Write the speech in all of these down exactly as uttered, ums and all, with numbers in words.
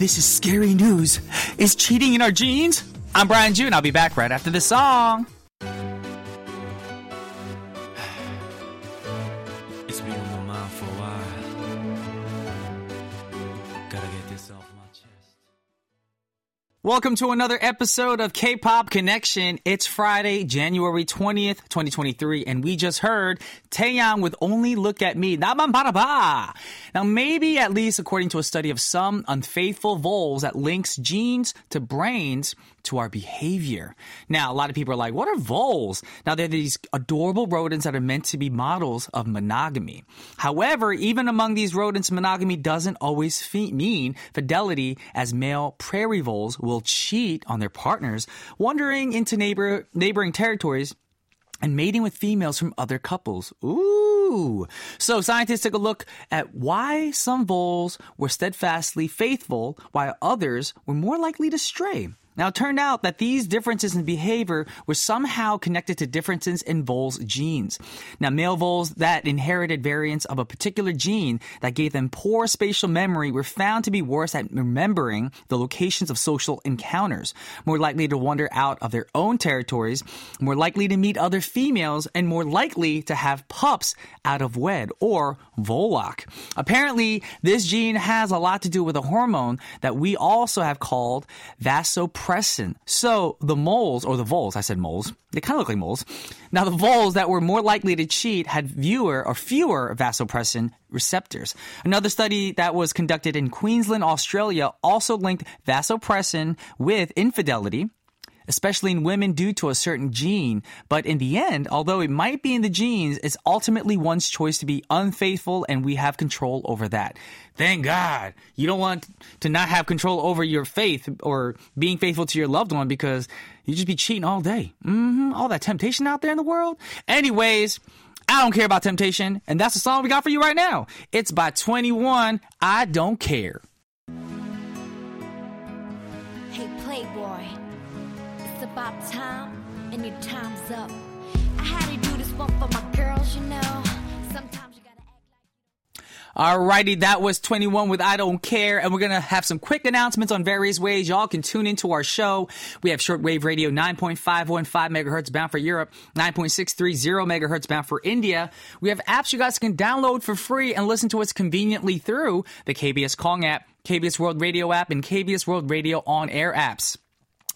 This is scary news. Is cheating in our genes? I'm Brian Ju, and I'll be back right after this song. It's been on my mind for a while. Gotta get this off my chest. Welcome to another episode of K-Pop Connection. It's Friday, January twentieth, twenty twenty-three, and we just heard Taeyang with Only Look at Me. 나만 바라봐. Now, maybe at least according to a study of some unfaithful voles that links genes to brains to our behavior. Now, a lot of people are like, what are voles? Now, they're these adorable rodents that are meant to be models of monogamy. However, even among these rodents, monogamy doesn't always fe- mean fidelity, as male prairie voles will cheat on their partners, wandering into neighbor- neighboring territories and mating with females from other couples. Ooh! So scientists took a look at why some voles were steadfastly faithful while others were more likely to stray. Now, it turned out that these differences in behavior were somehow connected to differences in voles' genes. Now, male voles that inherited variants of a particular gene that gave them poor spatial memory were found to be worse at remembering the locations of social encounters, more likely to wander out of their own territories, more likely to meet other females, and more likely to have pups out of wed, or Volok. Apparently, this gene has a lot to do with a hormone that we also have called vasopressin. So the moles, or the voles, I said moles, they kind of look like moles. Now the voles that were more likely to cheat had fewer or fewer vasopressin receptors. Another study that was conducted in Queensland, Australia, also linked vasopressin with infidelity, especially in women due to a certain gene. But in the end, although it might be in the genes, it's ultimately one's choice to be unfaithful, and we have control over that. Thank God. You don't want to not have control over your faith or being faithful to your loved one, because you just be cheating all day. Mm-hmm, all that temptation out there in the world. Anyways, I don't care about temptation, and that's the song we got for you right now. It's by twenty-one, I Don't Care. Hey, Playboy. About time and your time's up. I had to do this one for my girls, you know. Sometimes you gotta act like. Alrighty, that was twenty-one with I Don't Care, and we're gonna have some quick announcements on various ways y'all can tune into our show. We have shortwave radio, nine point five one five megahertz bound for Europe, nine point six three zero megahertz bound for India. We have apps you guys can download for free and listen to us conveniently through the K B S Kong app, K B S World Radio app, and K B S World Radio on air apps.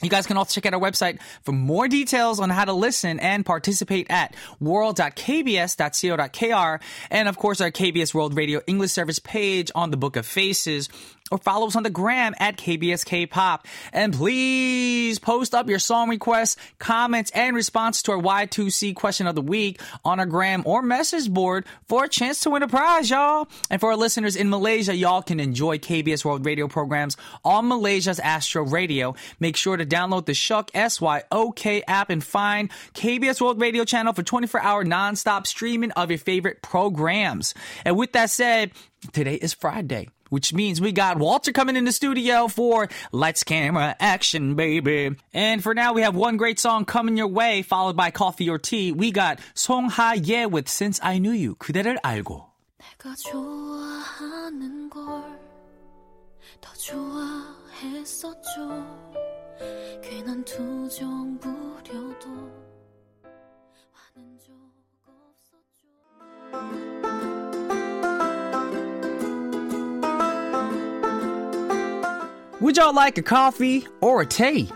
You guys can also check out our website for more details on how to listen and participate at world dot k b s dot co dot k r, and of course our K B S World Radio English service page on the Book of Faces, or follow us on the gram at K B S K-Pop. And please post up your song requests, comments, and responses to our Y two C question of the week on our gram or message board for a chance to win a prize, y'all. And for our listeners in Malaysia, y'all can enjoy K B S World Radio programs on Malaysia's Astro Radio. Make sure to download the Shuck S Y O K app and find K B S World Radio channel for twenty-four hour nonstop streaming of your favorite programs. And with that said, today is Friday, which means we got Walter coming in the studio for Lights, Camera, Action, baby. And for now, we have one great song coming your way, followed by coffee or tea. We got Song Ha-ye with Since I Knew You, 그대를 알고. 내가 좋아하는 걸 더 좋아했었죠. 괜한 투정 부려도 화는 적 없었죠. Would y'all like a coffee or a tea?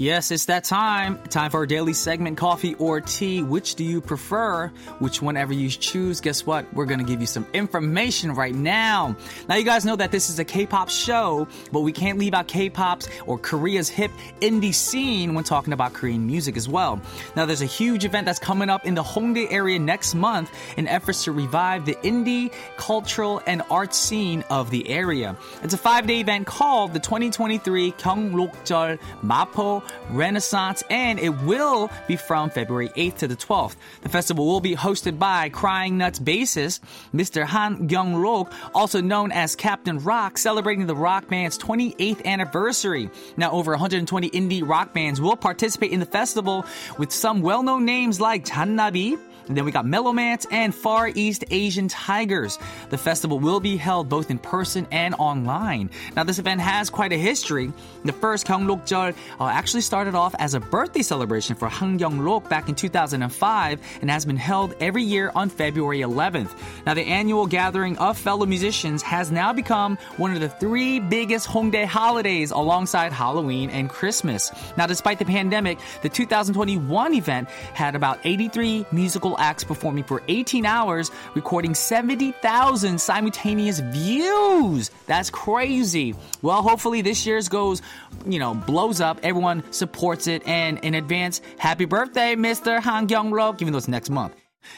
Yes, it's that time. Time for our daily segment, coffee or tea. Which do you prefer? Which whenever you choose, guess what? We're going to give you some information right now. Now, you guys know that this is a K-pop show, but we can't leave out K-pop's or Korea's hip indie scene when talking about Korean music as well. Now, there's a huge event that's coming up in the Hongdae area next month in efforts to revive the indie, cultural, and art scene of the area. It's a five-day event called the twenty twenty-three Gyeongrokjeol Mapo Renaissance, and it will be from February eighth to the twelfth. The festival will be hosted by Crying Nuts bassist Mister Han Gyeong Rok, also known as Captain Rock, celebrating the rock band's twenty-eighth anniversary. Now, over one hundred twenty indie rock bands will participate in the festival, with some well-known names like Jannabi, And then we got Melomance and Far East Asian Tigers. The festival will be held both in person and online. Now, this event has quite a history. The first Gyeongrokjeol uh, actually started off as a birthday celebration for Han Gyeong Rok back in two thousand five and has been held every year on February eleventh. Now, the annual gathering of fellow musicians has now become one of the three biggest Hongdae holidays alongside Halloween and Christmas. Now, despite the pandemic, the two thousand twenty-one event had about eighty-three musical acts performing for eighteen hours, recording seventy thousand simultaneous views. That's crazy. Well, hopefully this year's goes, you know, blows up. Everyone supports it. And in advance, happy birthday, Mister Han Gyeong Rok, even though it's next month.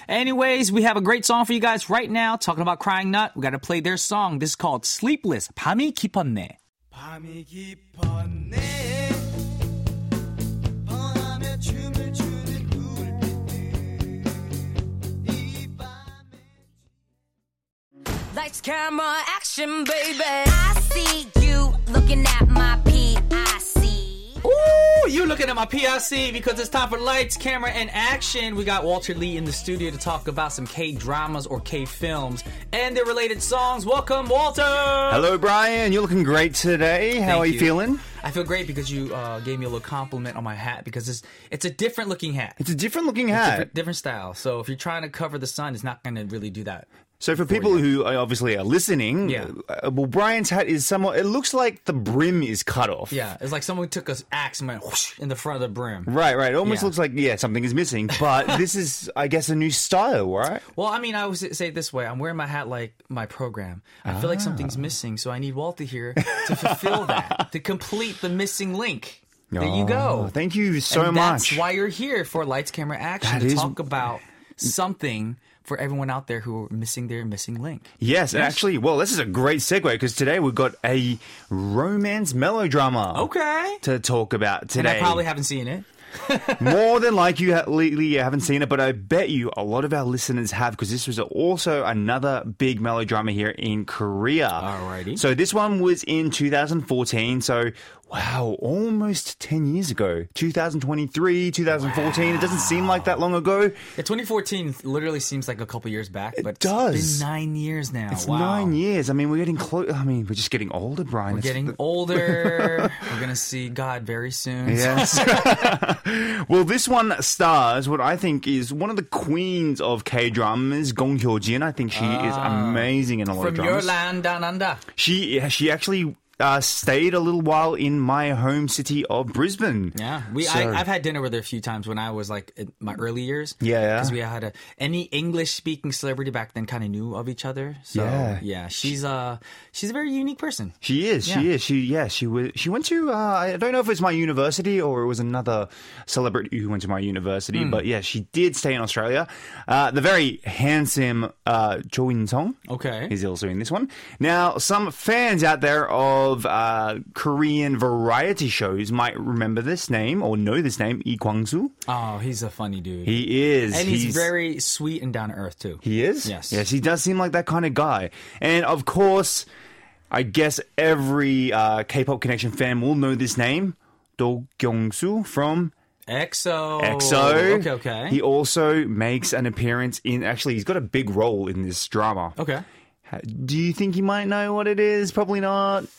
Anyways, we have a great song for you guys right now. Talking about Crying Nut, we got to play their song. This is called Sleepless. 밤이 깊었네. 밤이 깊었네. Lights, camera, action, baby. I see you looking at my P I C. Ooh, you looking at my P I C because it's time for lights, camera, and action. We got Walter Lee in the studio to talk about some K-dramas or K-films and their related songs. Welcome, Walter. Hello, Brian. You're looking great today. How Thank are you, you feeling? I feel great because you uh, gave me a little compliment on my hat because it's it's a different looking hat. It's a different looking hat. Different, different style. So if you're trying to cover the sun, it's not going to really do that. So for people who obviously are listening, yeah. uh, well, Brian's hat is somewhat, it looks like the brim is cut off. Yeah, it's like someone took an axe and went whoosh in the front of the brim. Right, right. It almost yeah. looks like, yeah, something is missing. But this is, I guess, a new style, right? Well, I mean, I always say it this way. I'm wearing my hat like my program. I ah. feel like something's missing, so I need Walter here to fulfill that, to complete the missing link. There oh, you go. Thank you so and much. That's why you're here for Lights, Camera, Action, that to is... talk about something for everyone out there who are missing their missing link. Yes, yes. actually, well, this is a great segue because today we've got a romance melodrama okay. to talk about today. And I probably haven't seen it. More than likely you, ha- you haven't seen it, but I bet you a lot of our listeners have because this was also another big melodrama here in Korea. Alrighty. So this one was in two thousand fourteen, so... Wow, almost ten years ago. twenty twenty-three, twenty fourteen. Wow. It doesn't seem like that long ago. Yeah, twenty fourteen literally seems like a couple years back, but it does. It's been nine years now. It's wow. nine years. I mean, we're getting close. I mean, we're just getting older, Brian. We're it's getting the- older. We're going to see God very soon. Yes. Well, this one stars what I think is one of the queens of K-dramas, Gong Hyo Jin. I think she uh, is amazing in a lot of dramas. From your land down under. She, she actually... Uh, stayed a little while in my home city of Brisbane. Yeah, we. So. I, I've had dinner with her a few times when I was like in my early years. Yeah, because we had a, any English-speaking celebrity back then kind of knew of each other. So yeah, yeah she's a uh, she's a very unique person. She is. Yeah. She is. She yeah. She was. She went to. Uh, I don't know if it was my university or it was another celebrity who went to my university. Mm. But yeah, she did stay in Australia. Uh, the very handsome uh, Jo In-sung. Okay, is also in this one. Now, some fans out there of Of uh, Korean variety shows might remember this name or know this name, Lee Gwangsoo. Oh, he's a funny dude. He is. And he's, he's very sweet and down to earth, too. He is? Yes. Yes, he does seem like that kind of guy. And of course, I guess every uh, K-Pop Connection fan will know this name, Do Gyeongsoo from EXO. EXO. Okay, okay. He also makes an appearance in, actually, he's got a big role in this drama. Okay. Do you think you might know what it is? Probably not.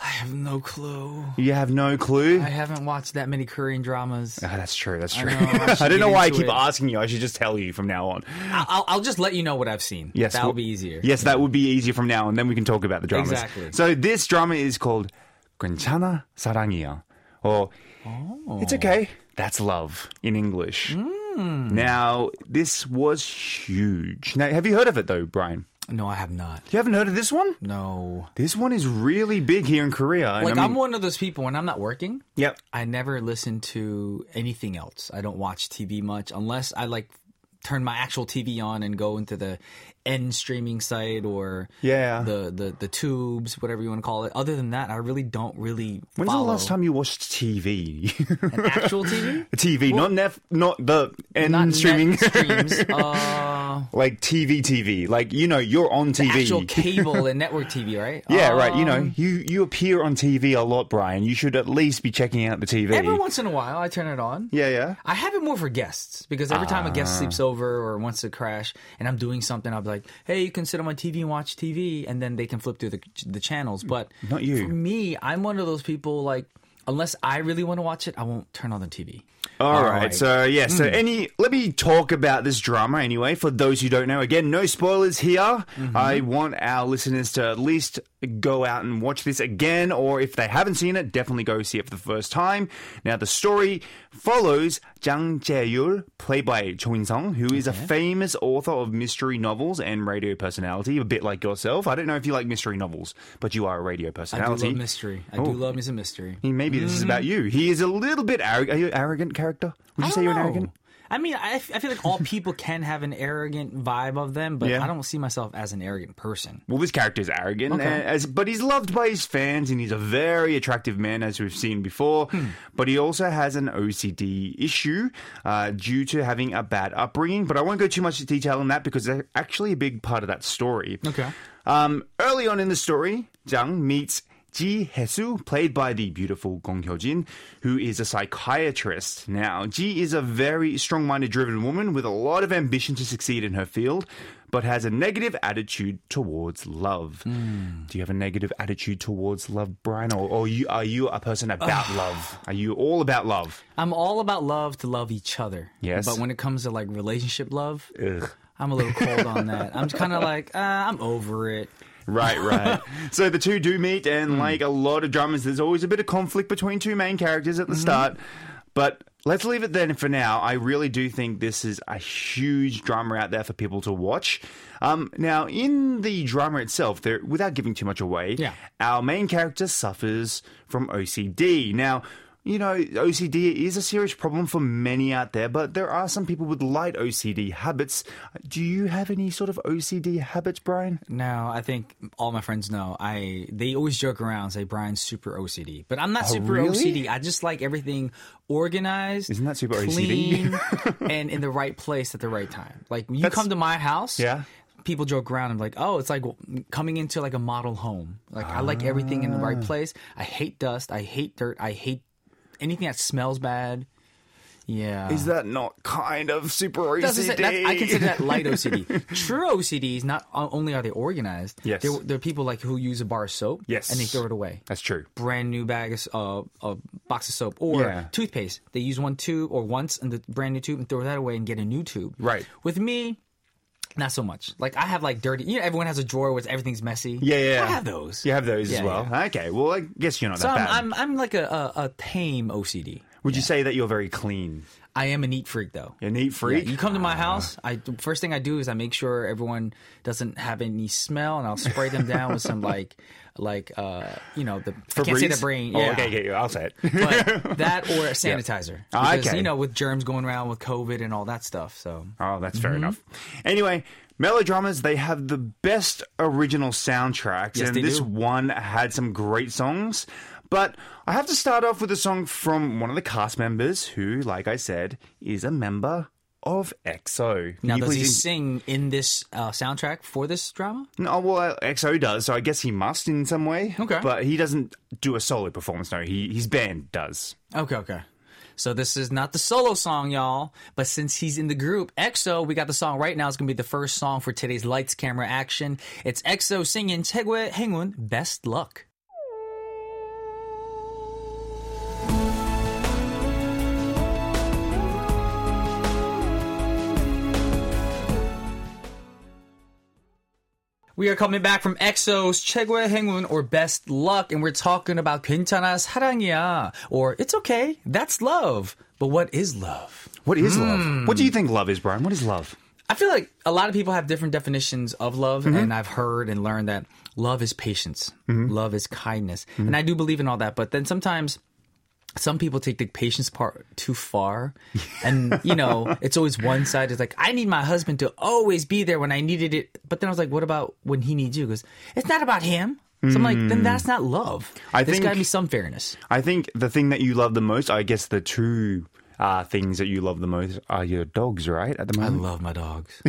I have no clue. You have no clue? I haven't watched that many Korean dramas. Oh, that's true. That's true. I, know, I, I don't know why I keep it. asking you. I should just tell you from now on. I'll, I'll just let you know what I've seen. Yes, that would be easier. Yes, that would be easier from now on. Then we can talk about the dramas. Exactly. So this drama is called Gwanchana Sarangiya, or oh. It's okay. That's love in English. Mm. Now, this was huge. Now, have you heard of it though, Brian? No, I have not. You haven't heard of this one? No. This one is really big here in Korea. Like, I mean, I'm one of those people, when I'm not working, yep. I never listen to anything else. I don't watch T V much, unless I, like, turn my actual T V on and go into the N streaming site or yeah. the, the, the tubes, whatever you want to call it. Other than that, I really don't really When's follow. The last time you watched T V? An actual T V? T V, well, not nef, not the N not streaming. Net streams. Uh, like T V T V. Like, you know, you're on T V. The actual cable and network T V, right? Yeah, um, right. You know, you, you appear on T V a lot, Brian. You should at least be checking out the T V. Every once in a while, I turn it on. Yeah, yeah. I have it more for guests because every uh, time a guest sleeps over or wants to crash and I'm doing something, I'll be like, hey, you can sit on my T V and watch T V, and then they can flip through the the channels. But not you. For me, I'm one of those people, like, unless I really want to watch it, I won't turn on the T V. All, All right. right. So, yeah. Mm. So, any, let me talk about this drama anyway. For those who don't know, again, no spoilers here. Mm-hmm. I want our listeners to at least go out and watch this again, or if they haven't seen it, definitely go see it for the first time. Now, the story follows Jang Jae-yul, played by Jo In-sung, who is okay. a famous author of mystery novels and radio personality, a bit like yourself. I don't know if you like mystery novels, but you are a radio personality. I do love mystery. I oh. do love me some mystery. Maybe mm-hmm. this is about you. He is a little bit arrogant. Are you an arrogant character? Would you say you're know. an arrogant? I mean, I, f- I feel like all people can have an arrogant vibe of them, but yeah. I don't see myself as an arrogant person. Well, this character is arrogant, okay. and, as, but he's loved by his fans, and he's a very attractive man, as we've seen before. Hmm. But he also has an O C D issue uh, due to having a bad upbringing. But I won't go too much into detail on that because they're actually a big part of that story. Okay. Um, early on in the story, Jang meets Ji Hae-soo, played by the beautiful Gong Hyo Jin, who is a psychiatrist. Now, Ji is a very strong-minded, driven woman with a lot of ambition to succeed in her field, but has a negative attitude towards love. Mm. Do you have a negative attitude towards love, Brian? Or, or you, are you a person about Ugh. love? Are you all about love? I'm all about love to love each other. Yes. But when it comes to, like, relationship love, Ugh. I'm a little cold on that. I'm kind of like, uh, I'm over it. Right, right. So the two do meet, and mm. like a lot of dramas, there's always a bit of conflict between two main characters at the mm-hmm. start. But let's leave it then for now. I really do think this is a huge drama out there for people to watch. Um, now, in the drama itself, there, without giving too much away, yeah. our main character suffers from O C D. Now, you know, O C D is a serious problem for many out there, but there are some people with light O C D habits. Do you have any sort of O C D habits, Brian? No, I think all my friends know. I They always joke around, say, Brian's super O C D. But I'm not oh, super really? O C D. I just like everything organized, Isn't that super clean, O C D? And in the right place at the right time. Like, you That's, come to my house... Yeah. People joke around and like, oh, it's like coming into like a model home. Like, ah. I like everything in the right place. I hate dust. I hate dirt. I hate anything that smells bad. Yeah. Is that not kind of super O C D? That's, that's, I consider that light O C D. True O C Ds, not only are they organized, yes. there, there are people like who use a bar of soap yes. and they throw it away. That's true. Brand new bag of uh, a box of soap or yeah. toothpaste. They use one tube or once in the brand new tube and throw that away and get a new tube. Right. With me, not so much. Like, I have, like, dirty... You know, everyone has a drawer where everything's messy. Yeah, yeah. I have those. You have those yeah, as well. Yeah. Okay, well, I guess you're not so that I'm, bad. I'm, I'm like a, a, a tame O C D. Would yeah. you say that you're very clean? I am a neat freak, though. You're a neat freak? Yeah, you come to my house, I first thing I do is I make sure everyone doesn't have any smell, and I'll spray them down with some, like... Like, uh, you know, the Febreze? I can't say the brain. Yeah. Oh, okay, okay, I'll say it. But that or sanitizer. Yeah. Because, okay. you know, with germs going around with COVID and all that stuff. So. Oh, that's fair mm-hmm. enough. Anyway, melodramas, they have the best original soundtracks. Yes, and they this do. one had some great songs. But I have to start off with a song from one of the cast members who, like I said, is a member of EXO. Now, does he sing in this uh, soundtrack for this drama? No, well, EXO does, so I guess he must in some way. Okay. But he doesn't do a solo performance, no. He, his band does. Okay, okay. So this is not the solo song, y'all. But since he's in the group, EXO, we got the song right now. It's going to be the first song for today's Lights, Camera, Action. It's EXO singing Taegwae Haengun, Best Luck. We are coming back from EXO's 최고의 행운 or Best Luck, and we're talking about 괜찮아 사랑이야 or It's Okay, That's Love. But what is love? What is mm. love? What do you think love is, Brian? What is love? I feel like a lot of people have different definitions of love, mm-hmm. and I've heard and learned that love is patience, mm-hmm. love is kindness, mm-hmm. and I do believe in all that. But then sometimes some people take the patience part too far. And, you know, it's always one side. It's like, I need my husband to always be there when I needed it. But then I was like, what about when he needs you? He goes, it's not about him. So I'm like, then that's not love. I There's got to be some fairness. I think the thing that you love the most, I guess the two uh, things that you love the most are your dogs, right? At the moment, I love my dogs.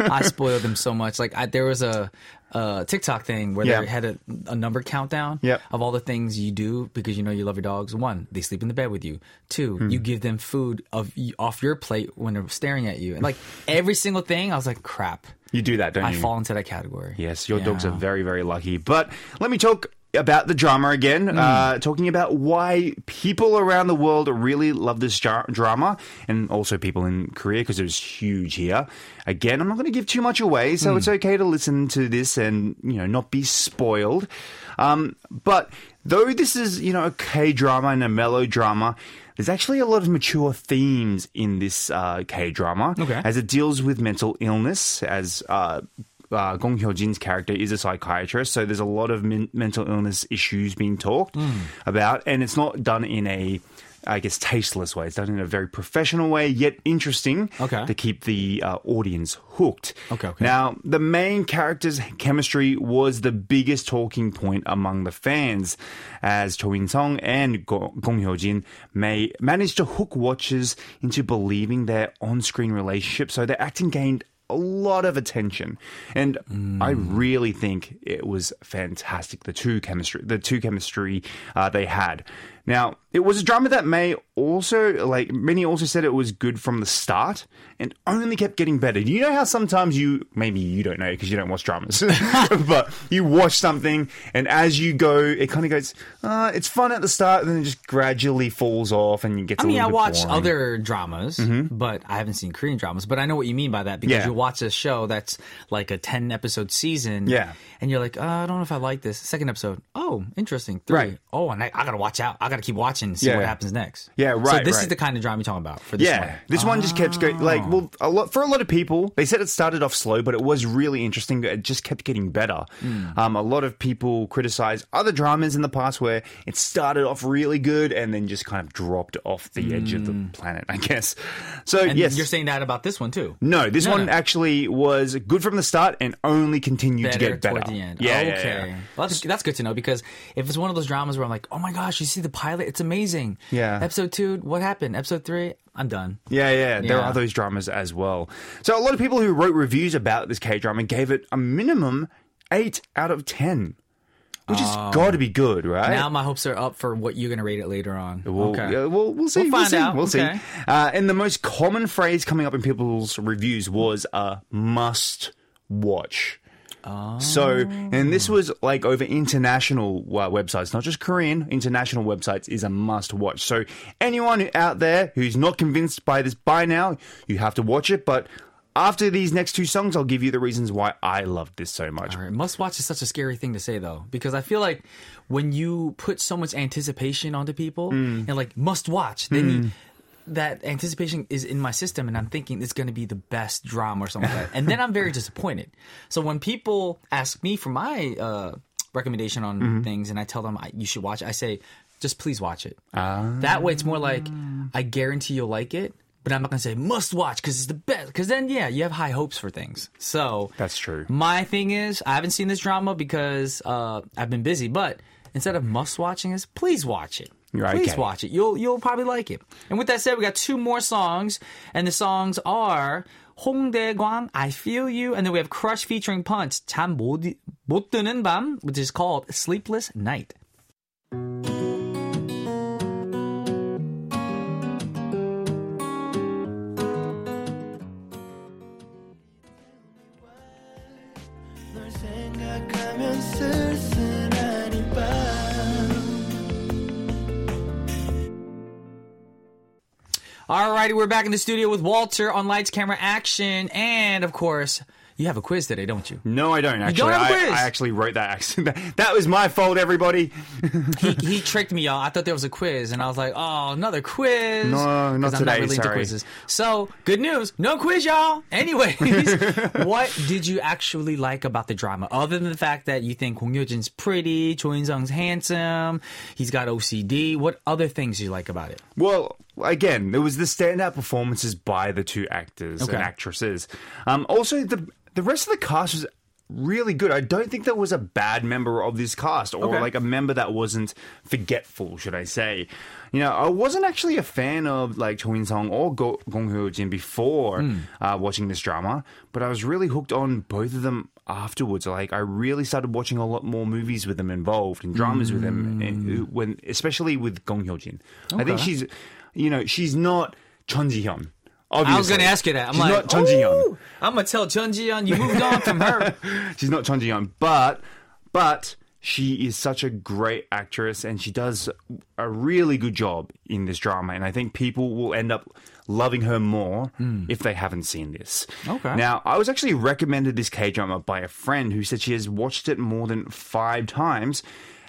I spoil them so much. Like I, there was a, a TikTok thing where yeah. they had a, a number countdown yep. of all the things you do because you know you love your dogs. One, they sleep in the bed with you. Two, mm. you give them food of off your plate when they're staring at you. And like every single thing, I was like, crap. You do that, don't I you? I fall into that category. Yes, your yeah. dogs are very, very lucky. But let me talk about the drama again, mm. uh, talking about why people around the world really love this jar- drama, and also people in Korea, because it was huge here. Again, I'm not going to give too much away, so mm. it's okay to listen to this and, you know, not be spoiled. Um, but though this is, you know, a K-drama and a melodrama, there's actually a lot of mature themes in this uh, K-drama, okay. as it deals with mental illness, as uh, uh, Gong Hyo Jin's character is a psychiatrist, so there's a lot of men- mental illness issues being talked mm. about, and it's not done in a, I guess, tasteless way. It's done in a very professional way, yet interesting okay. to keep the uh, audience hooked. Okay, okay. Now, the main character's chemistry was the biggest talking point among the fans, as Jo In-sung and Go- Gong Hyo Jin may manage to hook watchers into believing their on-screen relationship, so their acting gained a lot of attention, and mm. I really think it was fantastic. The two chemistry, the two chemistry uh, they had. Now, it was a drama that may also, like many also said, it was good from the start and only kept getting better. You know how sometimes you maybe you don't know because you don't watch dramas, but you watch something and as you go, it kind of goes. Uh, it's fun at the start, and then it just gradually falls off, and you get. I mean, a little I bit watch boring. Other dramas, mm-hmm. but I haven't seen Korean dramas. But I know what you mean by that because yeah. you watch a show that's like a ten episode season yeah. and you're like, oh, I don't know if I like this. Second episode, oh, interesting. Three. Right. Oh, and I, I got to watch out. I got to keep watching and see yeah. what happens next. Yeah, right, So this right. is the kind of drama you're talking about for this yeah. one. Yeah, this oh. one just kept going. Like, well, a lot, for a lot of people, they said it started off slow, but it was really interesting. It just kept getting better. Mm. Um, a lot of people criticize other dramas in the past where it started off really good and then just kind of dropped off the mm. edge of the planet, I guess. So, and yes. you're saying that about this one, too? No, this no, one no. actually was good from the start and only continued better to get better. Toward the end. Yeah, okay. Yeah, yeah. Well, that's, that's good to know because if it's one of those dramas where I'm like, oh my gosh, you see the pilot? It's amazing. Yeah. Episode two, what happened? Episode three, I'm done. Yeah, yeah, yeah. There are those dramas as well. So a lot of people who wrote reviews about this K-drama gave it a minimum eight out of ten. Which has oh. got to be good, right? Now my hopes are up for what you're going to rate it later on. We'll, okay. Uh, we'll, we'll see. We'll find we'll see. out. We'll okay. see. Uh, and the most common phrase coming up in people's reviews was a must watch. Oh. So, and this was like over international uh, websites, not just Korean, international websites is a must watch. So anyone out there who's not convinced by this by now, you have to watch it, but... After these next two songs, I'll give you the reasons why I loved this so much. All right. Must watch is such a scary thing to say, though, because I feel like when you put so much anticipation onto people mm. and like must watch, they mm. need that anticipation is in my system and I'm thinking it's going to be the best drama or something like that. And then I'm very disappointed. So when people ask me for my uh, recommendation on mm-hmm. things and I tell them I, you should watch it, I say, just please watch it. Uh... That way it's more like I guarantee you'll like it. But I'm not going to say must watch because it's the best. Because then, yeah, you have high hopes for things. So that's true. My thing is, I haven't seen this drama because uh, I've been busy. But instead of must watching is please watch it. Right, please okay. watch it. You'll you'll probably like it. And with that said, we got two more songs, and the songs are Hongdae Gwang, I Feel You, and then we have Crush featuring Punch, 잠 못 못 드는 밤, which is called Sleepless Night. All righty, we're back in the studio with Walter on Lights, Camera, Action, and of course, You have a quiz today, don't you? No, I don't, actually. You don't have a quiz? I, I actually wrote that accident. That was my fault, everybody. he, he tricked me, y'all. I thought there was a quiz, and I was like, oh, another quiz. No, not today, not really sorry. Into quizzes. So, good news. No quiz, y'all. Anyways, what did you actually like about the drama? Other than the fact that you think Gong Hyo Jin's pretty, Jo In-sung's handsome, he's got O C D. What other things do you like about it? Well... Again, there was the standout performances by the two actors okay. and actresses. Um, also, the the rest of the cast was really good. I don't think there was a bad member of this cast or okay. like a member that wasn't forgetful, should I say. You know, I wasn't actually a fan of like Jo In-sung or Go- Gong Hyo Jin before mm. uh, watching this drama, but I was really hooked on both of them afterwards. Like, I really started watching a lot more movies with them involved and dramas mm. with them, and, when especially with Gong Hyo Jin. Okay. I think she's... You know, she's not Chun Ji-hyun, obviously. I was going to ask you that. I'm she's like, not Chun Ji-hyun. I'm going to tell Chun Ji-hyun you moved on from her. She's not Chun Ji-hyun, but, but she is such a great actress, and she does a really good job in this drama, and I think people will end up loving her more mm. if they haven't seen this. Okay. Now, I was actually recommended this K-drama by a friend who said she has watched it more than five times.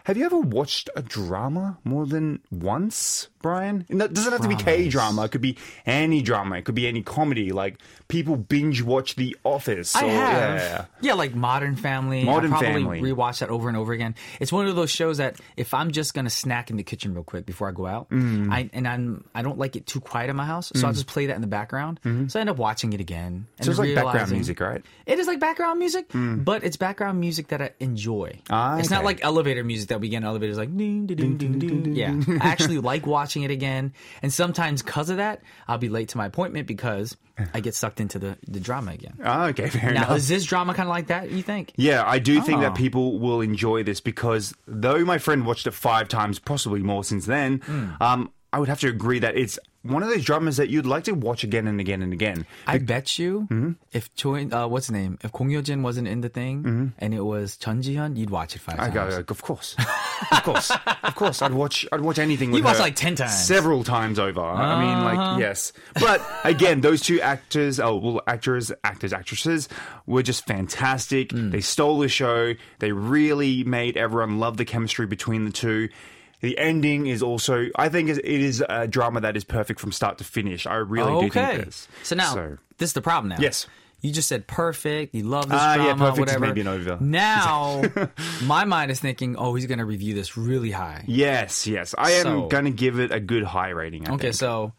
Have you ever watched a drama more than once, Brian? It doesn't have to be K-drama. It could be any drama. It could be any comedy. Like, people binge watch The Office. I or, have. Yeah. yeah, like Modern Family. Modern Family. I probably Family. Rewatch that over and over again. It's one of those shows that if I'm just going to snack in the kitchen real quick before I go out, mm. I, and I'm, I don't like it too quiet in my house, so mm. I'll just play that in the background. Mm-hmm. So I end up watching it again. And so it's like background music, right? It is like background music, mm. but it's background music that I enjoy. Ah, okay. It's not like elevator music that we get in elevators like, ding, ding, ding, ding, ding, ding. Yeah. I actually like watching watching it again, and sometimes because of that I'll be late to my appointment because I get sucked into the, the drama again. Oh, okay, fair now, enough. Now, is this drama kind of like that, you think? Yeah, I do oh. think that people will enjoy this because though my friend watched it five times, possibly more since then, mm. um, I would have to agree that it's one of those dramas that you'd like to watch again and again and again. I it, bet you, mm-hmm. if Choi, uh, what's his name, if Gong Hyo Jin wasn't in the thing mm-hmm. and it was Chun Ji-hyun, you'd watch it five I times. Go, like, of course, of course, of course. I'd watch. I'd watch anything. You'd watch like ten times, several times over. Uh-huh. I mean, like yes. But again, those two actors, oh well, actors, actors, actresses were just fantastic. Mm. They stole the show. They really made everyone love the chemistry between the two. The ending is also, I think it is a drama that is perfect from start to finish. I really okay. do think it is. So now, so. this is the problem now. Yes. You just said perfect, you love this uh, drama, yeah, perfect whatever. Is maybe an over. Now, my mind is thinking, oh, he's going to review this really high. Yes, yes. I am so. going to give it a good high rating, I Okay, think. so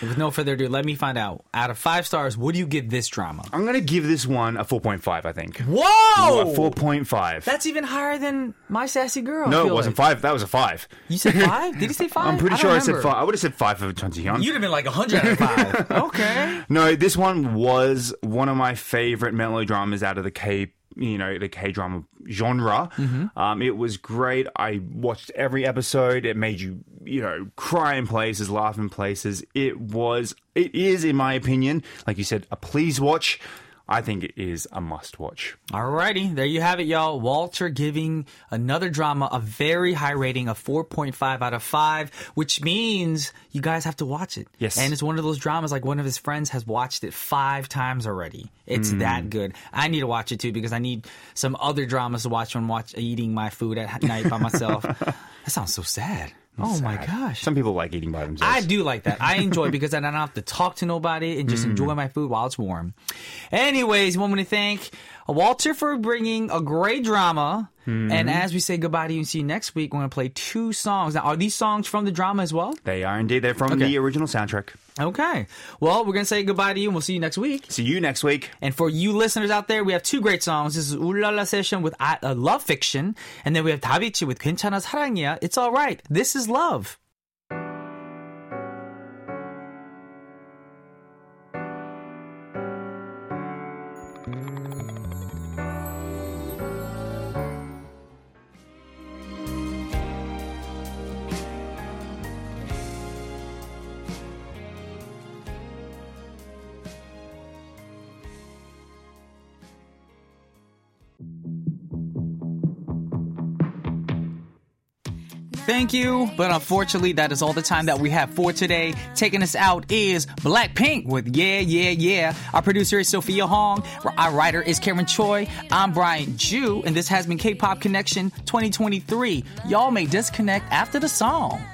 with no further ado, let me find out. Out of five stars, what do you give this drama? I'm going to give this one a four point five, I think. Whoa! A four point five. That's even higher than My Sassy Girl. No, it wasn't like. five. That was a five. You said five? Did he say five? I'm pretty I sure I remember. said five. I would have said five for Chun Ji-hyun. You'd have been like one hundred out of five. Okay. No, this one was one of my favorite melodramas out of the K you know, the K-drama genre. Mm-hmm. Um, it was great. I watched every episode. It made you, you know, cry in places, laugh in places. It was, it is, in my opinion, like you said, a please watch. I think it is a must watch. Alrighty, there you have it, y'all. Walter giving another drama a very high rating of four point five out of five, which means you guys have to watch it. Yes. And it's one of those dramas like one of his friends has watched it five times already. It's mm. that good. I need to watch it too because I need some other dramas to watch when watch eating my food at night by myself. That sounds so sad. Oh, sad. My gosh. Some people like eating by themselves. I do like that. I enjoy it because I don't have to talk to nobody and just mm. enjoy my food while it's warm. Anyways, want me to thank Walter for bringing a great drama. Mm. And as we say goodbye to you and see you next week, we're going to play two songs. Now, are these songs from the drama as well? They are indeed. They're from okay. the original soundtrack. Okay. Well, we're going to say goodbye to you and we'll see you next week. See you next week. And for you listeners out there, we have two great songs. This is Ulala Session with I, uh, Love Fiction. And then we have Davichi with Gwanchana Sarangiya. It's all right. This is love. Thank you. But unfortunately, that is all the time that we have for today. Taking us out is Blackpink with Yeah, Yeah, Yeah. Our producer is Sophia Hong. Our writer is Karen Choi. I'm Brian Ju, and this has been K-Pop Connection twenty twenty-three. Y'all may disconnect after the song.